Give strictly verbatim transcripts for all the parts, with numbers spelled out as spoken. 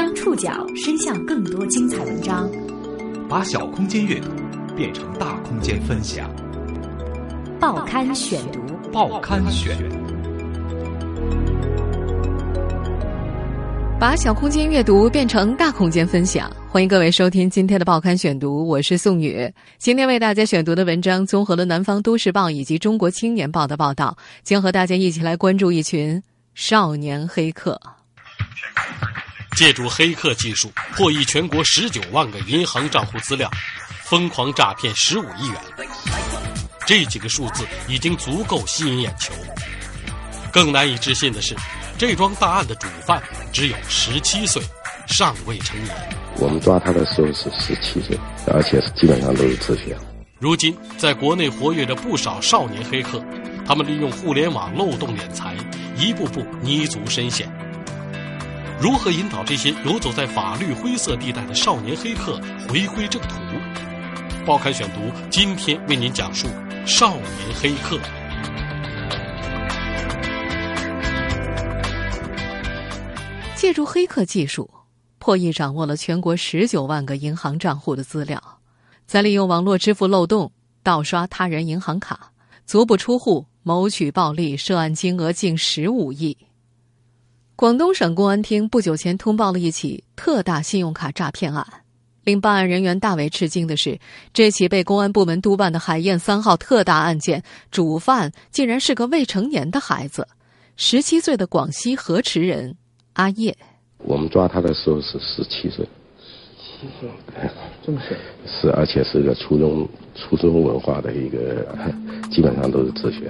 将触角伸向更多精彩文章，把小空间阅读变成大空间分享。报刊选读，报刊选，把小空间阅读变成大空间分享。欢迎各位收听今天的报刊选读，我是宋宇。今天为大家选读的文章综合了南方都市报以及中国青年报的报道，将和大家一起来关注一群少年黑客。借助黑客技术，破译全国十九万个银行账户资料，疯狂诈骗十五亿元。这几个数字已经足够吸引眼球。更难以置信的是，这桩大案的主犯只有十七岁，尚未成年。我们抓他的时候是十七岁，而且基本上都有自学。如今，在国内活跃着不少少年黑客，他们利用互联网漏洞敛财，一步步泥足深陷。如何引导这些游走在法律灰色地带的少年黑客回归正途？报刊选读今天为您讲述少年黑客。借助黑客技术，破译掌握了全国十九万个银行账户的资料，再利用网络支付漏洞盗刷他人银行卡，足不出户谋取暴利，涉案金额近十五亿。广东省公安厅不久前通报了一起特大信用卡诈骗案，令办案人员大为吃惊的是，这起被公安部门督办的海燕三号特大案件，主犯竟然是个未成年的孩子，十七岁的广西河池人阿叶。我们抓他的时候是十七岁，十七岁，这么小，是而且是个初中初中文化的一个，基本上都是自学。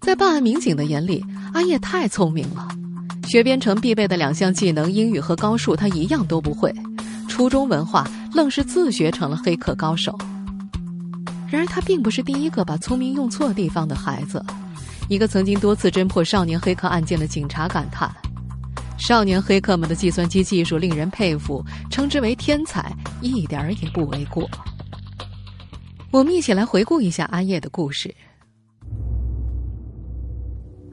在办案民警的眼里，阿叶太聪明了。学编程必备的两项技能英语和高数他一样都不会，初中文化愣是自学成了黑客高手。然而他并不是第一个把聪明用错地方的孩子。一个曾经多次侦破少年黑客案件的警察感叹，少年黑客们的计算机技术令人佩服，称之为天才一点儿也不为过。我们一起来回顾一下阿叶的故事。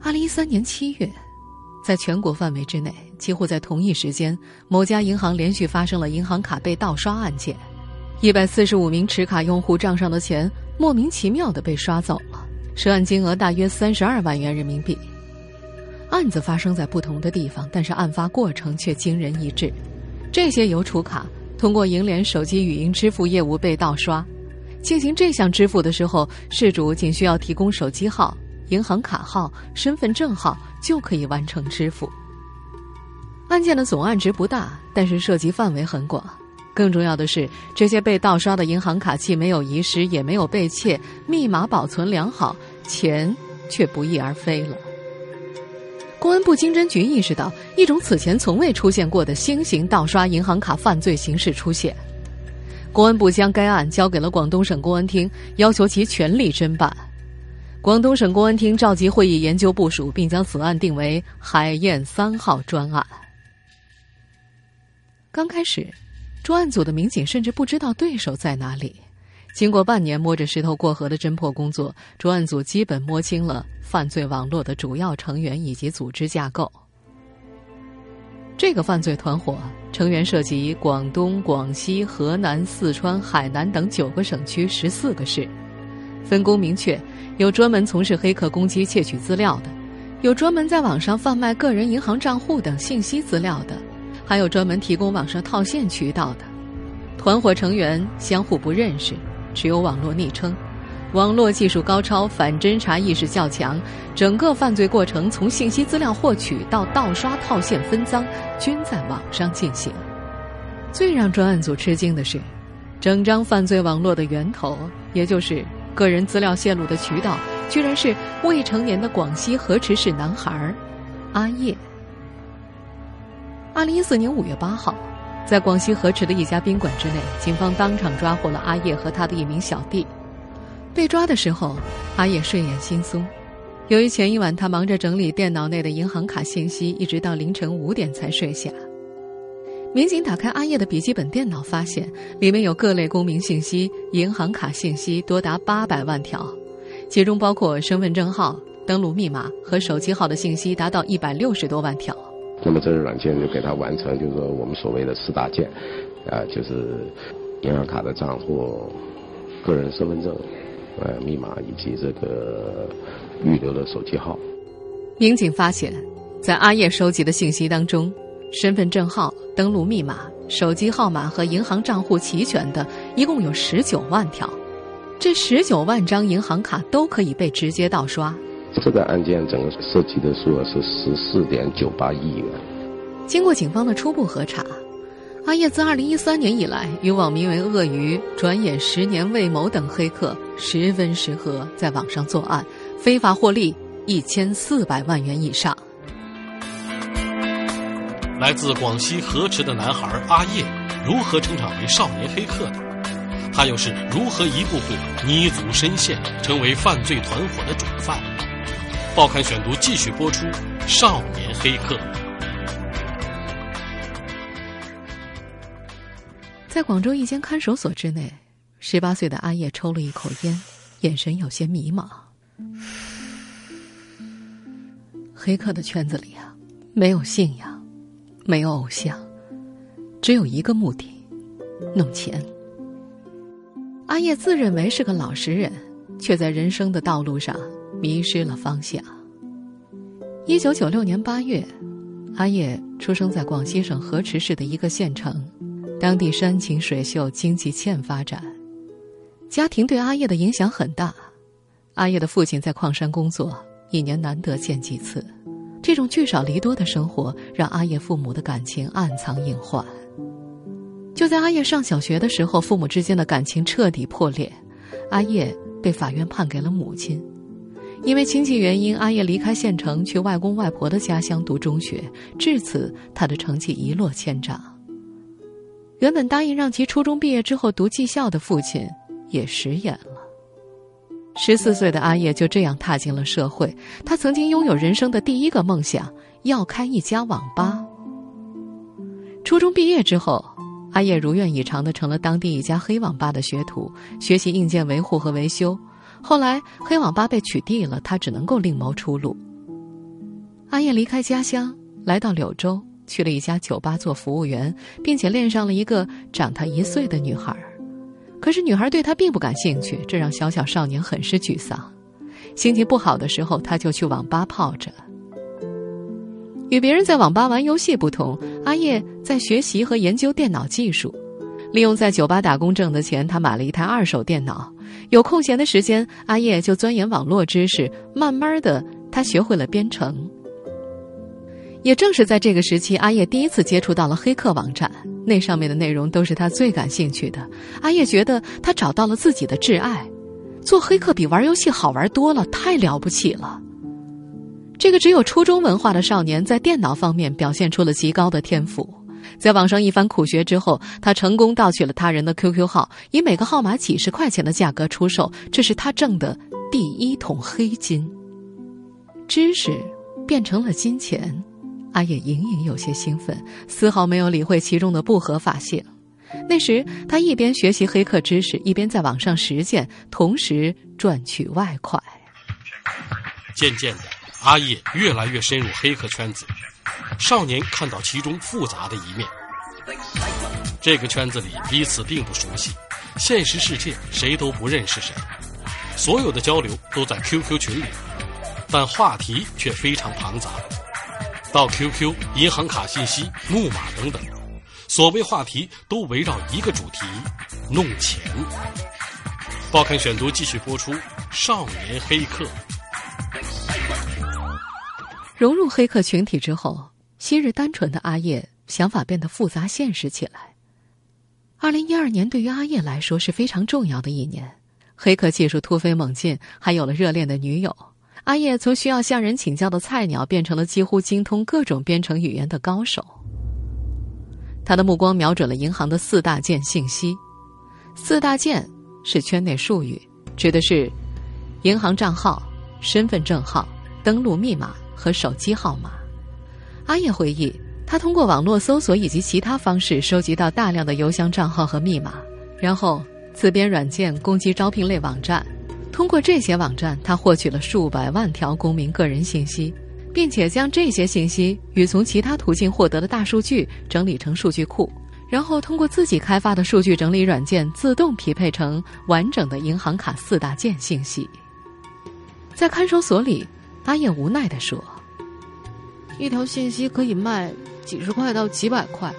二零一三年七月，在全国范围之内，几乎在同一时间，某家银行连续发生了银行卡被盗刷案件，一百四十五名持卡用户账上的钱莫名其妙地被刷走了，涉案金额大约三十二万元人民币。案子发生在不同的地方，但是案发过程却惊人一致。这些邮储卡通过银联手机语音支付业务被盗刷，进行这项支付的时候，事主仅需要提供手机号、银行卡号、身份证号就可以完成支付。案件的总案值不大，但是涉及范围很广。更重要的是，这些被盗刷的银行卡既没有遗失，也没有被窃，密码保存良好，钱却不翼而飞了。公安部经侦局意识到，一种此前从未出现过的新型盗刷银行卡犯罪形式出现。公安部将该案交给了广东省公安厅，要求其全力侦办。广东省公安厅召集会议研究部署，并将此案定为海燕三号专案。刚开始，专案组的民警甚至不知道对手在哪里。经过半年摸着石头过河的侦破工作，专案组基本摸清了犯罪网络的主要成员以及组织架构。这个犯罪团伙成员涉及广东、广西、河南、四川、海南等九个省区、十四个市。分工明确，有专门从事黑客攻击窃取资料的，有专门在网上贩卖个人银行账户等信息资料的，还有专门提供网上套现渠道的。团伙成员相互不认识，持有网络昵称，网络技术高超，反侦查意识较强，整个犯罪过程从信息资料获取到盗刷、套现、分赃均在网上进行。最让专案组吃惊的是，整张犯罪网络的源头，也就是个人资料泄露的渠道，居然是未成年的广西河池市男孩阿叶。二零一四年五月八号，在广西河池的一家宾馆之内，警方当场抓获了阿叶和他的一名小弟。被抓的时候，阿叶睡眼惺忪，由于前一晚他忙着整理电脑内的银行卡信息，一直到凌晨五点才睡下。民警打开阿叶的笔记本电脑，发现里面有各类公民信息、银行卡信息多达八百万条，其中包括身份证号、登录密码和手机号的信息达到一百六十多万条。那么这个软件就给它完成，就是说我们所谓的四大件，啊、呃，就是银行卡的账户、个人身份证、呃密码以及这个预留的手机号。民警发现，在阿叶收集的信息当中，身份证号、登录密码、手机号码和银行账户齐全的，一共有十九万条。这十九万张银行卡都可以被直接盗刷。这个案件整个涉及的数额是十四点九八亿元。经过警方的初步核查，阿叶自二零一三年以来与网名为“鳄鱼”、“转眼十年未谋”等黑客十分适合在网上作案，非法获利一千四百万元以上。来自广西河池的男孩阿叶，如何成长为少年黑客的？他又是如何一步步泥足深陷，成为犯罪团伙的主犯？报刊选读继续播出《少年黑客》。在广州一间看守所之内，十八岁的阿叶抽了一口烟，眼神有些迷茫。黑客的圈子里啊，没有信仰，没有偶像，只有一个目的：弄钱。阿叶自认为是个老实人，却在人生的道路上迷失了方向。一九九六年八月，阿叶出生在广西省河池市的一个县城，当地山清水秀，经济欠发展。家庭对阿叶的影响很大。阿叶的父亲在矿山工作，一年难得见几次。这种聚少离多的生活，让阿叶父母的感情暗藏隐患。就在阿叶上小学的时候，父母之间的感情彻底破裂，阿叶被法院判给了母亲。因为亲戚原因，阿叶离开县城去外公外婆的家乡读中学，至此他的成绩一落千丈。原本答应让其初中毕业之后读技校的父亲也食言了。十四岁的阿叶就这样踏进了社会，他曾经拥有人生的第一个梦想，要开一家网吧。初中毕业之后，阿叶如愿以偿地成了当地一家黑网吧的学徒，学习硬件维护和维修。后来黑网吧被取缔了，他只能够另谋出路。阿叶离开家乡，来到柳州，去了一家酒吧做服务员，并且恋上了一个长他一岁的女孩。可是女孩对他并不感兴趣，这让小小少年很是沮丧。心情不好的时候，他就去网吧泡着。与别人在网吧玩游戏不同，阿叶在学习和研究电脑技术。利用在酒吧打工挣的钱，他买了一台二手电脑。有空闲的时间，阿叶就钻研网络知识，慢慢的，他学会了编程。也正是在这个时期，阿叶第一次接触到了黑客网站，那上面的内容都是他最感兴趣的。阿叶觉得他找到了自己的挚爱，做黑客比玩游戏好玩多了，太了不起了。这个只有初中文化的少年，在电脑方面表现出了极高的天赋。在网上一番苦学之后，他成功盗取了他人的 Q Q 号，以每个号码几十块钱的价格出售，这是他挣的第一桶黑金。知识变成了金钱，阿叶隐隐有些兴奋，丝毫没有理会其中的不合法性。那时他一边学习黑客知识，一边在网上实践，同时赚取外快。渐渐的，阿叶越来越深入黑客圈子，少年看到其中复杂的一面。这个圈子里彼此并不熟悉，现实世界谁都不认识谁，所有的交流都在 Q Q 群里，但话题却非常庞杂，到 Q Q、银行卡信息、木马等等，所谓话题都围绕一个主题：弄钱。报刊选读继续播出《少年黑客》。融入黑客群体之后，昔日单纯的阿叶想法变得复杂现实起来。二零一二年对于阿叶来说是非常重要的一年，黑客技术突飞猛进，还有了热恋的女友。阿叶从需要向人请教的菜鸟，变成了几乎精通各种编程语言的高手。他的目光瞄准了银行的四大件信息。四大件是圈内术语，指的是银行账号、身份证号、登录密码和手机号码。阿叶回忆，他通过网络搜索以及其他方式收集到大量的邮箱账号和密码，然后自编软件攻击招聘类网站。通过这些网站，他获取了数百万条公民个人信息，并且将这些信息与从其他途径获得的大数据整理成数据库，然后通过自己开发的数据整理软件自动匹配成完整的银行卡四大件信息。在看守所里，阿燕无奈地说：“一条信息可以卖几十块到几百块，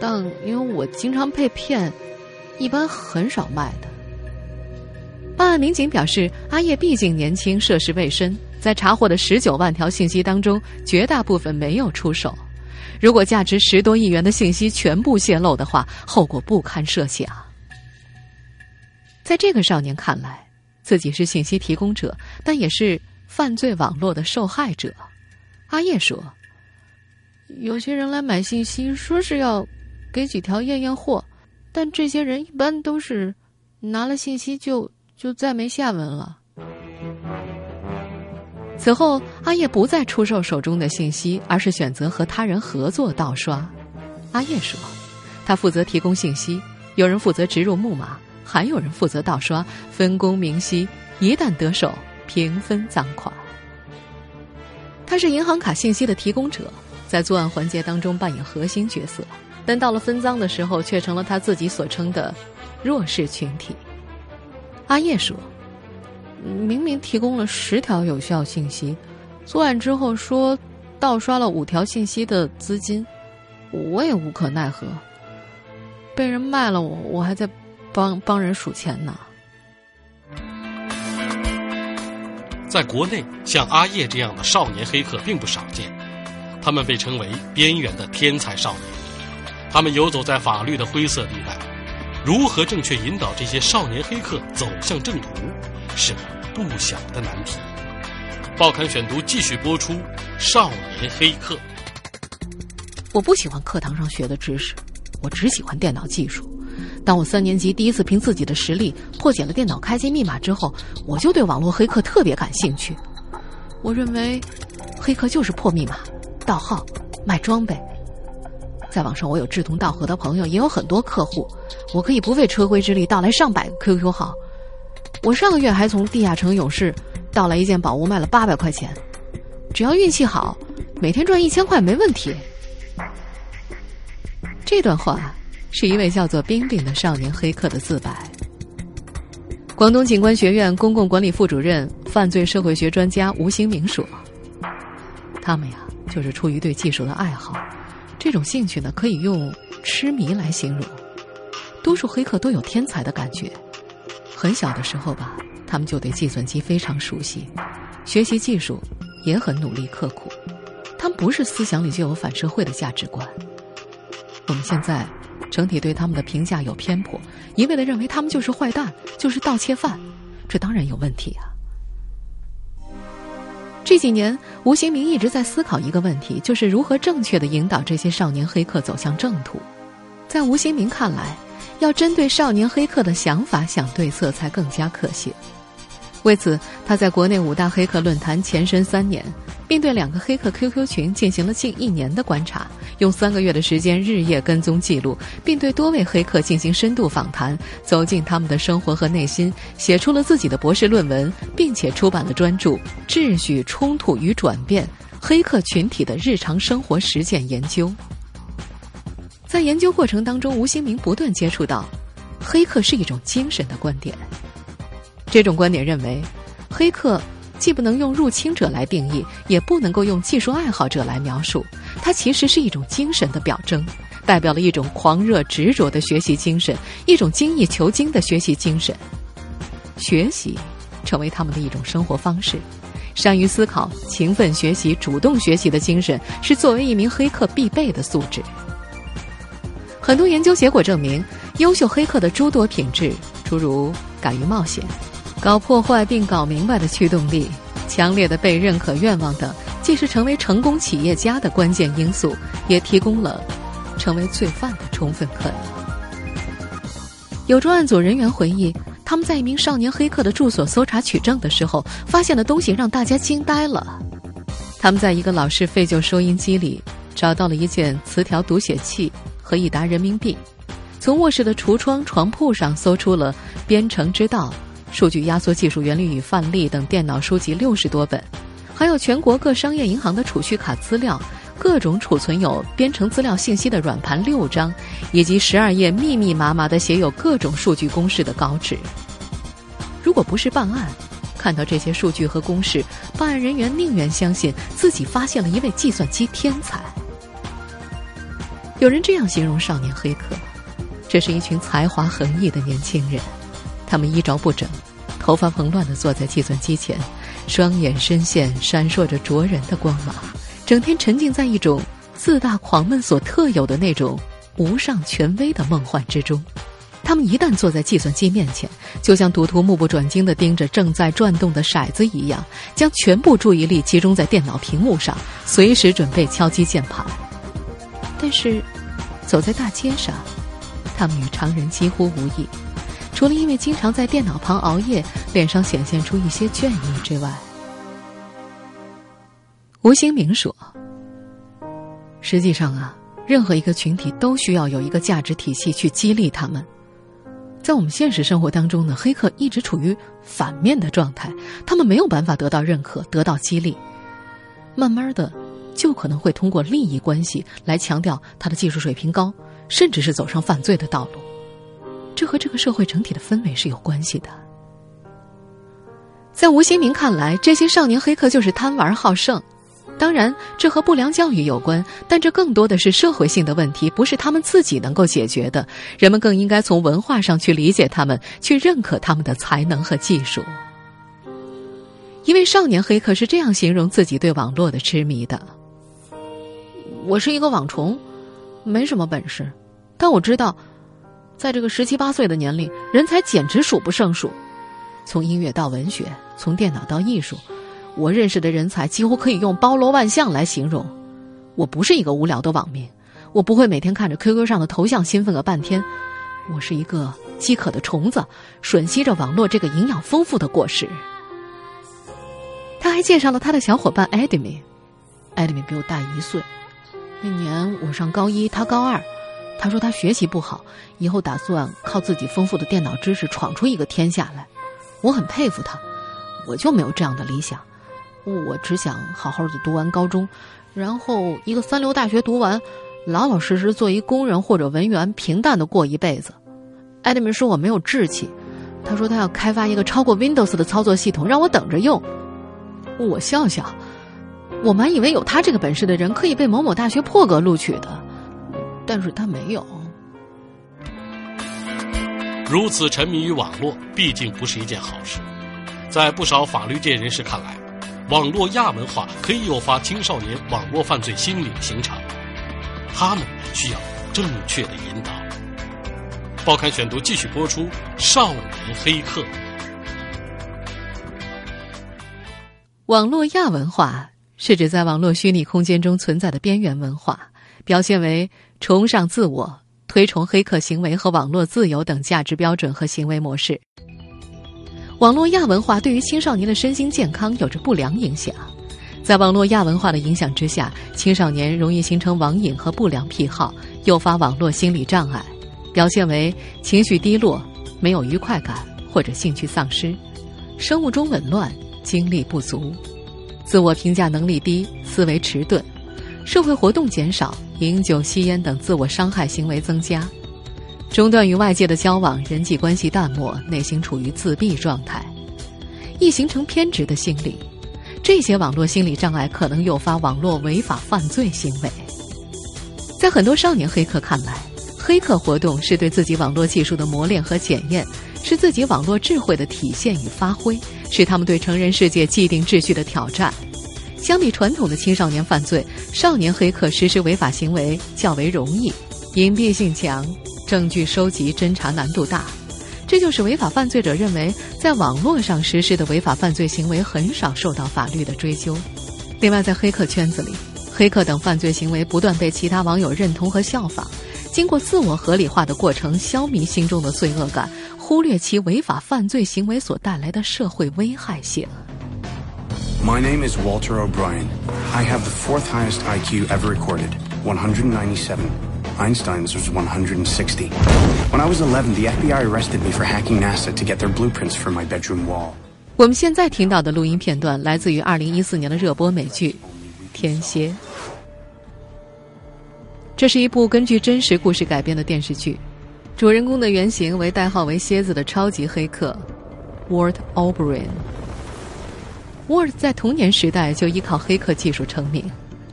但因为我经常被骗，一般很少卖的。”办案民警表示，阿叶毕竟年轻，涉世未深，在查获的十九万条信息当中，绝大部分没有出手。如果价值十多亿元的信息全部泄露的话，后果不堪设想。在这个少年看来，自己是信息提供者，但也是犯罪网络的受害者。阿叶说：“有些人来买信息，说是要给几条验验货，但这些人一般都是拿了信息就……”就再没下文了。此后，阿叶不再出售手中的信息，而是选择和他人合作盗刷。阿叶说，他负责提供信息，有人负责植入木马，还有人负责盗刷，分工明晰，一旦得手，平分赃款。他是银行卡信息的提供者，在作案环节当中扮演核心角色，但到了分赃的时候，却成了他自己所称的弱势群体。阿叶说，明明提供了十条有效信息，作案之后说盗刷了五条信息的资金，我也无可奈何，被人卖了我我还在帮帮人数钱呢。在国内，像阿叶这样的少年黑客并不少见，他们被称为边缘的天才少年，他们游走在法律的灰色地带。如何正确引导这些少年黑客走向正途，是不小的难题。报刊选读继续播出《少年黑客》。我不喜欢课堂上学的知识，我只喜欢电脑技术。当我三年级第一次凭自己的实力破解了电脑开机密码之后，我就对网络黑客特别感兴趣。我认为，黑客就是破密码、盗号、卖装备。在网上，我有志同道合的朋友，也有很多客户，我可以不费吹灰之力盗来上百个 Q Q 号。我上个月还从地下城勇士盗来一件宝物，卖了八百块钱。只要运气好，每天赚一千块没问题。这段话是一位叫做冰冰的少年黑客的自白。广东警官学院公共管理副主任、犯罪社会学专家吴兴明说：“他们呀，就是出于对技术的爱好。”这种兴趣呢，可以用痴迷来形容。多数黑客都有天才的感觉，很小的时候吧，他们就对计算机非常熟悉，学习技术也很努力刻苦。他们不是思想里就有反社会的价值观。我们现在整体对他们的评价有偏颇，一味的认为他们就是坏蛋，就是盗窃犯，这当然有问题啊。这几年，吴兴明一直在思考一个问题，就是如何正确地引导这些少年黑客走向正途。在吴兴明看来，要针对少年黑客的想法想对策才更加可行。为此，他在国内五大黑客论坛前身三年，并对两个黑客 Q Q 群进行了近一年的观察，用三个月的时间日夜跟踪记录，并对多位黑客进行深度访谈，走进他们的生活和内心，写出了自己的博士论文，并且出版了专著《秩序冲突与转变：黑客群体的日常生活实践研究》。在研究过程当中，吴兴明不断接触到黑客是一种精神的观点。这种观点认为，黑客既不能用入侵者来定义，也不能够用技术爱好者来描述，它其实是一种精神的表征，代表了一种狂热执着的学习精神，一种精益求精的学习精神。学习成为他们的一种生活方式，善于思考、勤奋学习、主动学习的精神是作为一名黑客必备的素质。很多研究结果证明，优秀黑客的诸多品质，诸如敢于冒险、搞破坏并搞明白的驱动力，强烈的被认可愿望等，既是成为成功企业家的关键因素，也提供了成为罪犯的充分可能。有专案组人员回忆，他们在一名少年黑客的住所搜查取证的时候，发现的东西让大家惊呆了。他们在一个老式废旧收音机里找到了一件磁条读写器和一沓人民币，从卧室的橱窗、床铺上搜出了《编程之道》、《数据压缩技术原理与范例》等电脑书籍六十多本，还有全国各商业银行的储蓄卡资料，各种储存有编程资料信息的软盘六张，以及十二页密密麻麻的写有各种数据公式的稿纸。如果不是办案，看到这些数据和公式，办案人员宁愿相信自己发现了一位计算机天才。有人这样形容少年黑客：这是一群才华横溢的年轻人，他们衣着不整，头发蓬乱地坐在计算机前，双眼深陷，闪烁着灼人的光芒，整天沉浸在一种自大狂闷所特有的那种无上权威的梦幻之中。他们一旦坐在计算机面前，就像赌徒目不转睛地盯着正在转动的骰子一样，将全部注意力集中在电脑屏幕上，随时准备敲击键盘。但是走在大街上，他们与常人几乎无异，除了因为经常在电脑旁熬夜，脸上显现出一些倦意之外。吴兴明说，实际上啊，任何一个群体都需要有一个价值体系去激励他们。在我们现实生活当中呢，黑客一直处于反面的状态，他们没有办法得到认可，得到激励，慢慢的就可能会通过利益关系来强调他的技术水平高，甚至是走上犯罪的道路。这和这个社会整体的氛围是有关系的。在吴新明看来，这些少年黑客就是贪玩好胜，当然这和不良教育有关，但这更多的是社会性的问题，不是他们自己能够解决的。人们更应该从文化上去理解他们，去认可他们的才能和技术。一位少年黑客是这样形容自己对网络的痴迷的：我是一个网虫，没什么本事，但我知道在这个十七八岁的年龄，人才简直数不胜数。从音乐到文学，从电脑到艺术，我认识的人才几乎可以用包罗万象来形容。我不是一个无聊的网民，我不会每天看着 Q Q 上的头像兴奋个半天，我是一个饥渴的虫子，吮吸着网络这个营养丰富的果实。他还介绍了他的小伙伴 Edmin， Edmin 比我大一岁，那年我上高一，他高二。他说他学习不好，以后打算靠自己丰富的电脑知识闯出一个天下来。我很佩服他，我就没有这样的理想，我只想好好的读完高中，然后一个三流大学读完，老老实实做一工人或者文员，平淡的过一辈子。艾德明说我没有志气，他说他要开发一个超过 Windows 的操作系统，让我等着用。我笑笑，我蛮以为有他这个本事的人可以被某某大学破格录取的，但是他没有。如此沉迷于网络毕竟不是一件好事。在不少法律界人士看来，网络亚文化可以诱发青少年网络犯罪心理形成，他们需要正确的引导。报刊选读继续播出《少年黑客》。网络亚文化是指在网络虚拟空间中存在的边缘文化，表现为崇尚自我、推崇黑客行为和网络自由等价值标准和行为模式。网络亚文化对于青少年的身心健康有着不良影响。在网络亚文化的影响之下，青少年容易形成网瘾和不良癖好，诱发网络心理障碍，表现为情绪低落、没有愉快感或者兴趣丧失，生物钟紊乱、精力不足，自我评价能力低、思维迟钝，社会活动减少，饮酒吸烟等自我伤害行为增加，中断与外界的交往，人际关系淡漠，内心处于自闭状态，易形成偏执的心理。这些网络心理障碍可能诱发网络违法犯罪行为。在很多少年黑客看来，黑客活动是对自己网络技术的磨练和检验，是自己网络智慧的体现与发挥，是他们对成人世界既定秩序的挑战。相比传统的青少年犯罪，少年黑客实施违法行为较为容易，隐蔽性强，证据收集侦查难度大，这就是违法犯罪者认为在网络上实施的违法犯罪行为很少受到法律的追究。另外，在黑客圈子里，黑客等犯罪行为不断被其他网友认同和效仿，经过自我合理化的过程，消弭心中的罪恶感，忽略其违法犯罪行为所带来的社会危害性。My name is Walter O'Brien. I have the fourth highest I Q ever recorded, one hundred ninety-seven. Einstein's was one hundred sixty. When I was eleven, the F B I arrested me for hacking NASA to get their blueprints for my bedroom wall. 我们现在听到的录音片段来自于二零一四年的热播美剧《天蝎》。这是一部根据真实故事改编的电视剧，主人公的原型为代号为蝎子的超级黑客 Walter O'Brien。Walter 在童年时代就依靠黑客技术成名，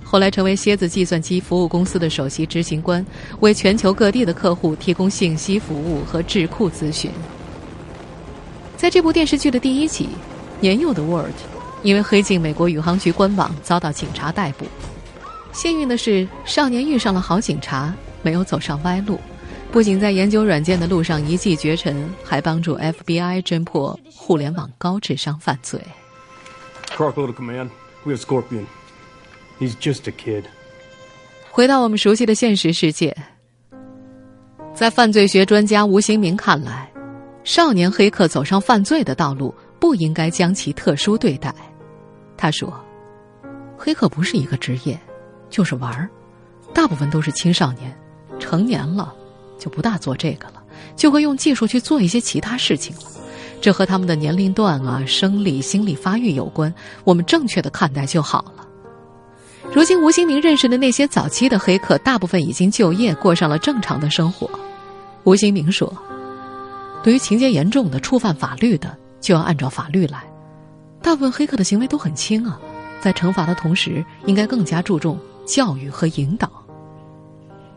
后来成为蝎子计算机服务公司的首席执行官，为全球各地的客户提供信息服务和智库咨询。在这部电视剧的第一集，年幼的 Walter 因为黑进美国宇航局官网遭到警察逮捕。幸运的是，少年遇上了好警察，没有走上歪路，不仅在研究软件的路上一骑绝尘，还帮助 F B I 侦破互联网高智商犯罪。Cargo to command, we have Scorpion. He's just a kid. 回到我们熟悉的现实世界，在犯罪学专家吴新明看来，少年黑客走上犯罪的道路，不应该将其特殊对待。他说：“黑客不是一个职业。”就是玩儿，大部分都是青少年，成年了就不大做这个了，就会用技术去做一些其他事情了。这和他们的年龄段啊、生理、心理发育有关，我们正确的看待就好了。如今，吴新明认识的那些早期的黑客，大部分已经就业，过上了正常的生活。吴新明说：“对于情节严重的、触犯法律的，就要按照法律来。大部分黑客的行为都很轻啊，在惩罚的同时，应该更加注重。”教育和引导。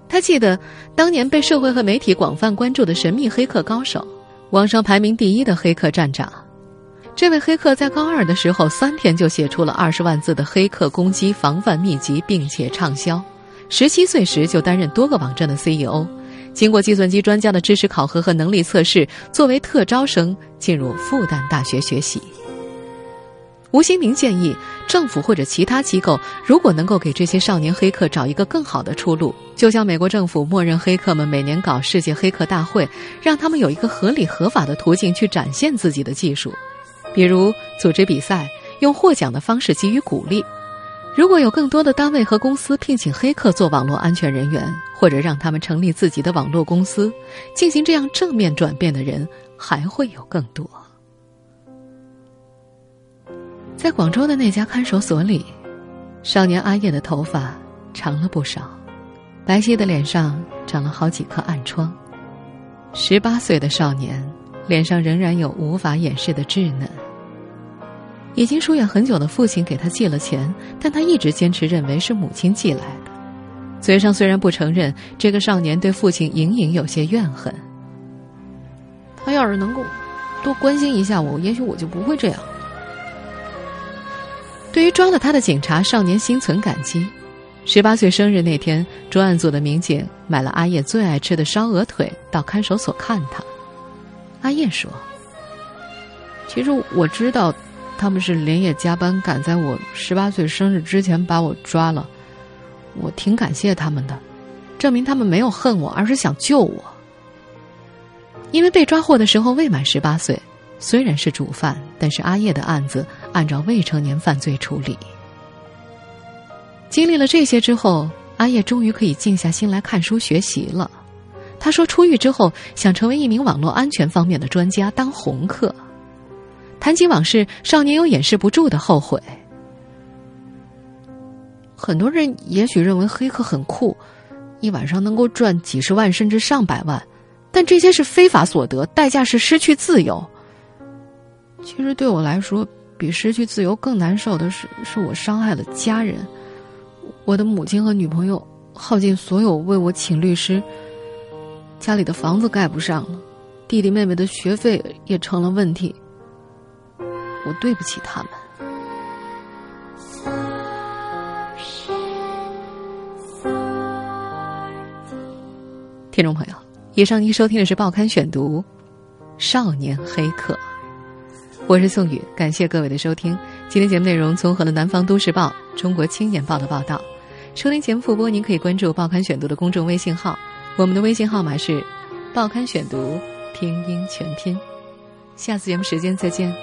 他记得当年被社会和媒体广泛关注的神秘黑客高手，网上排名第一的黑客站长。这位黑客在高二的时候，三天就写出了二十万字的黑客攻击防范秘籍，并且畅销。十七岁时就担任多个网站的 C E O， 经过计算机专家的知识考核和能力测试，作为特招生进入复旦大学学习。吴新明建议政府或者其他机构，如果能够给这些少年黑客找一个更好的出路，就像美国政府默认黑客们每年搞世界黑客大会，让他们有一个合理合法的途径去展现自己的技术，比如组织比赛，用获奖的方式给予鼓励。如果有更多的单位和公司聘请黑客做网络安全人员，或者让他们成立自己的网络公司，进行这样正面转变的人还会有更多。在广州的那家看守所里，少年阿叶的头发长了不少，白皙的脸上长了好几颗暗疮。十八岁的少年脸上仍然有无法掩饰的稚嫩。已经疏远很久的父亲给他寄了钱，但他一直坚持认为是母亲寄来的。嘴上虽然不承认，这个少年对父亲隐隐有些怨恨。他要是能够多关心一下我，也许我就不会这样。对于抓了他的警察，少年心存感激。十八岁生日那天，专案组的民警买了阿叶最爱吃的烧鹅腿到看守所看他。阿叶说：“其实我知道，他们是连夜加班赶在我十八岁生日之前把我抓了，我挺感谢他们的，证明他们没有恨我，而是想救我。因为被抓获的时候未满十八岁。”虽然是主犯，但是阿叶的案子按照未成年犯罪处理。经历了这些之后，阿叶终于可以静下心来看书学习了。他说出狱之后想成为一名网络安全方面的专家，当红客。谈起往事，少年有掩饰不住的后悔。很多人也许认为黑客很酷，一晚上能够赚几十万甚至上百万，但这些是非法所得，代价是失去自由。其实对我来说，比失去自由更难受的是，是我伤害了家人。我的母亲和女朋友耗尽所有为我请律师，家里的房子盖不上了，弟弟妹妹的学费也成了问题。我对不起他们。听众朋友，以上您收听的是《报刊选读》，少年黑客。我是宋宇，感谢各位的收听。今天节目内容综合了《南方都市报》《中国青年报》的报道。收听节目复播，您可以关注《报刊选读》的公众微信号，我们的微信号码是《报刊选读》拼音全拼。下次节目时间再见。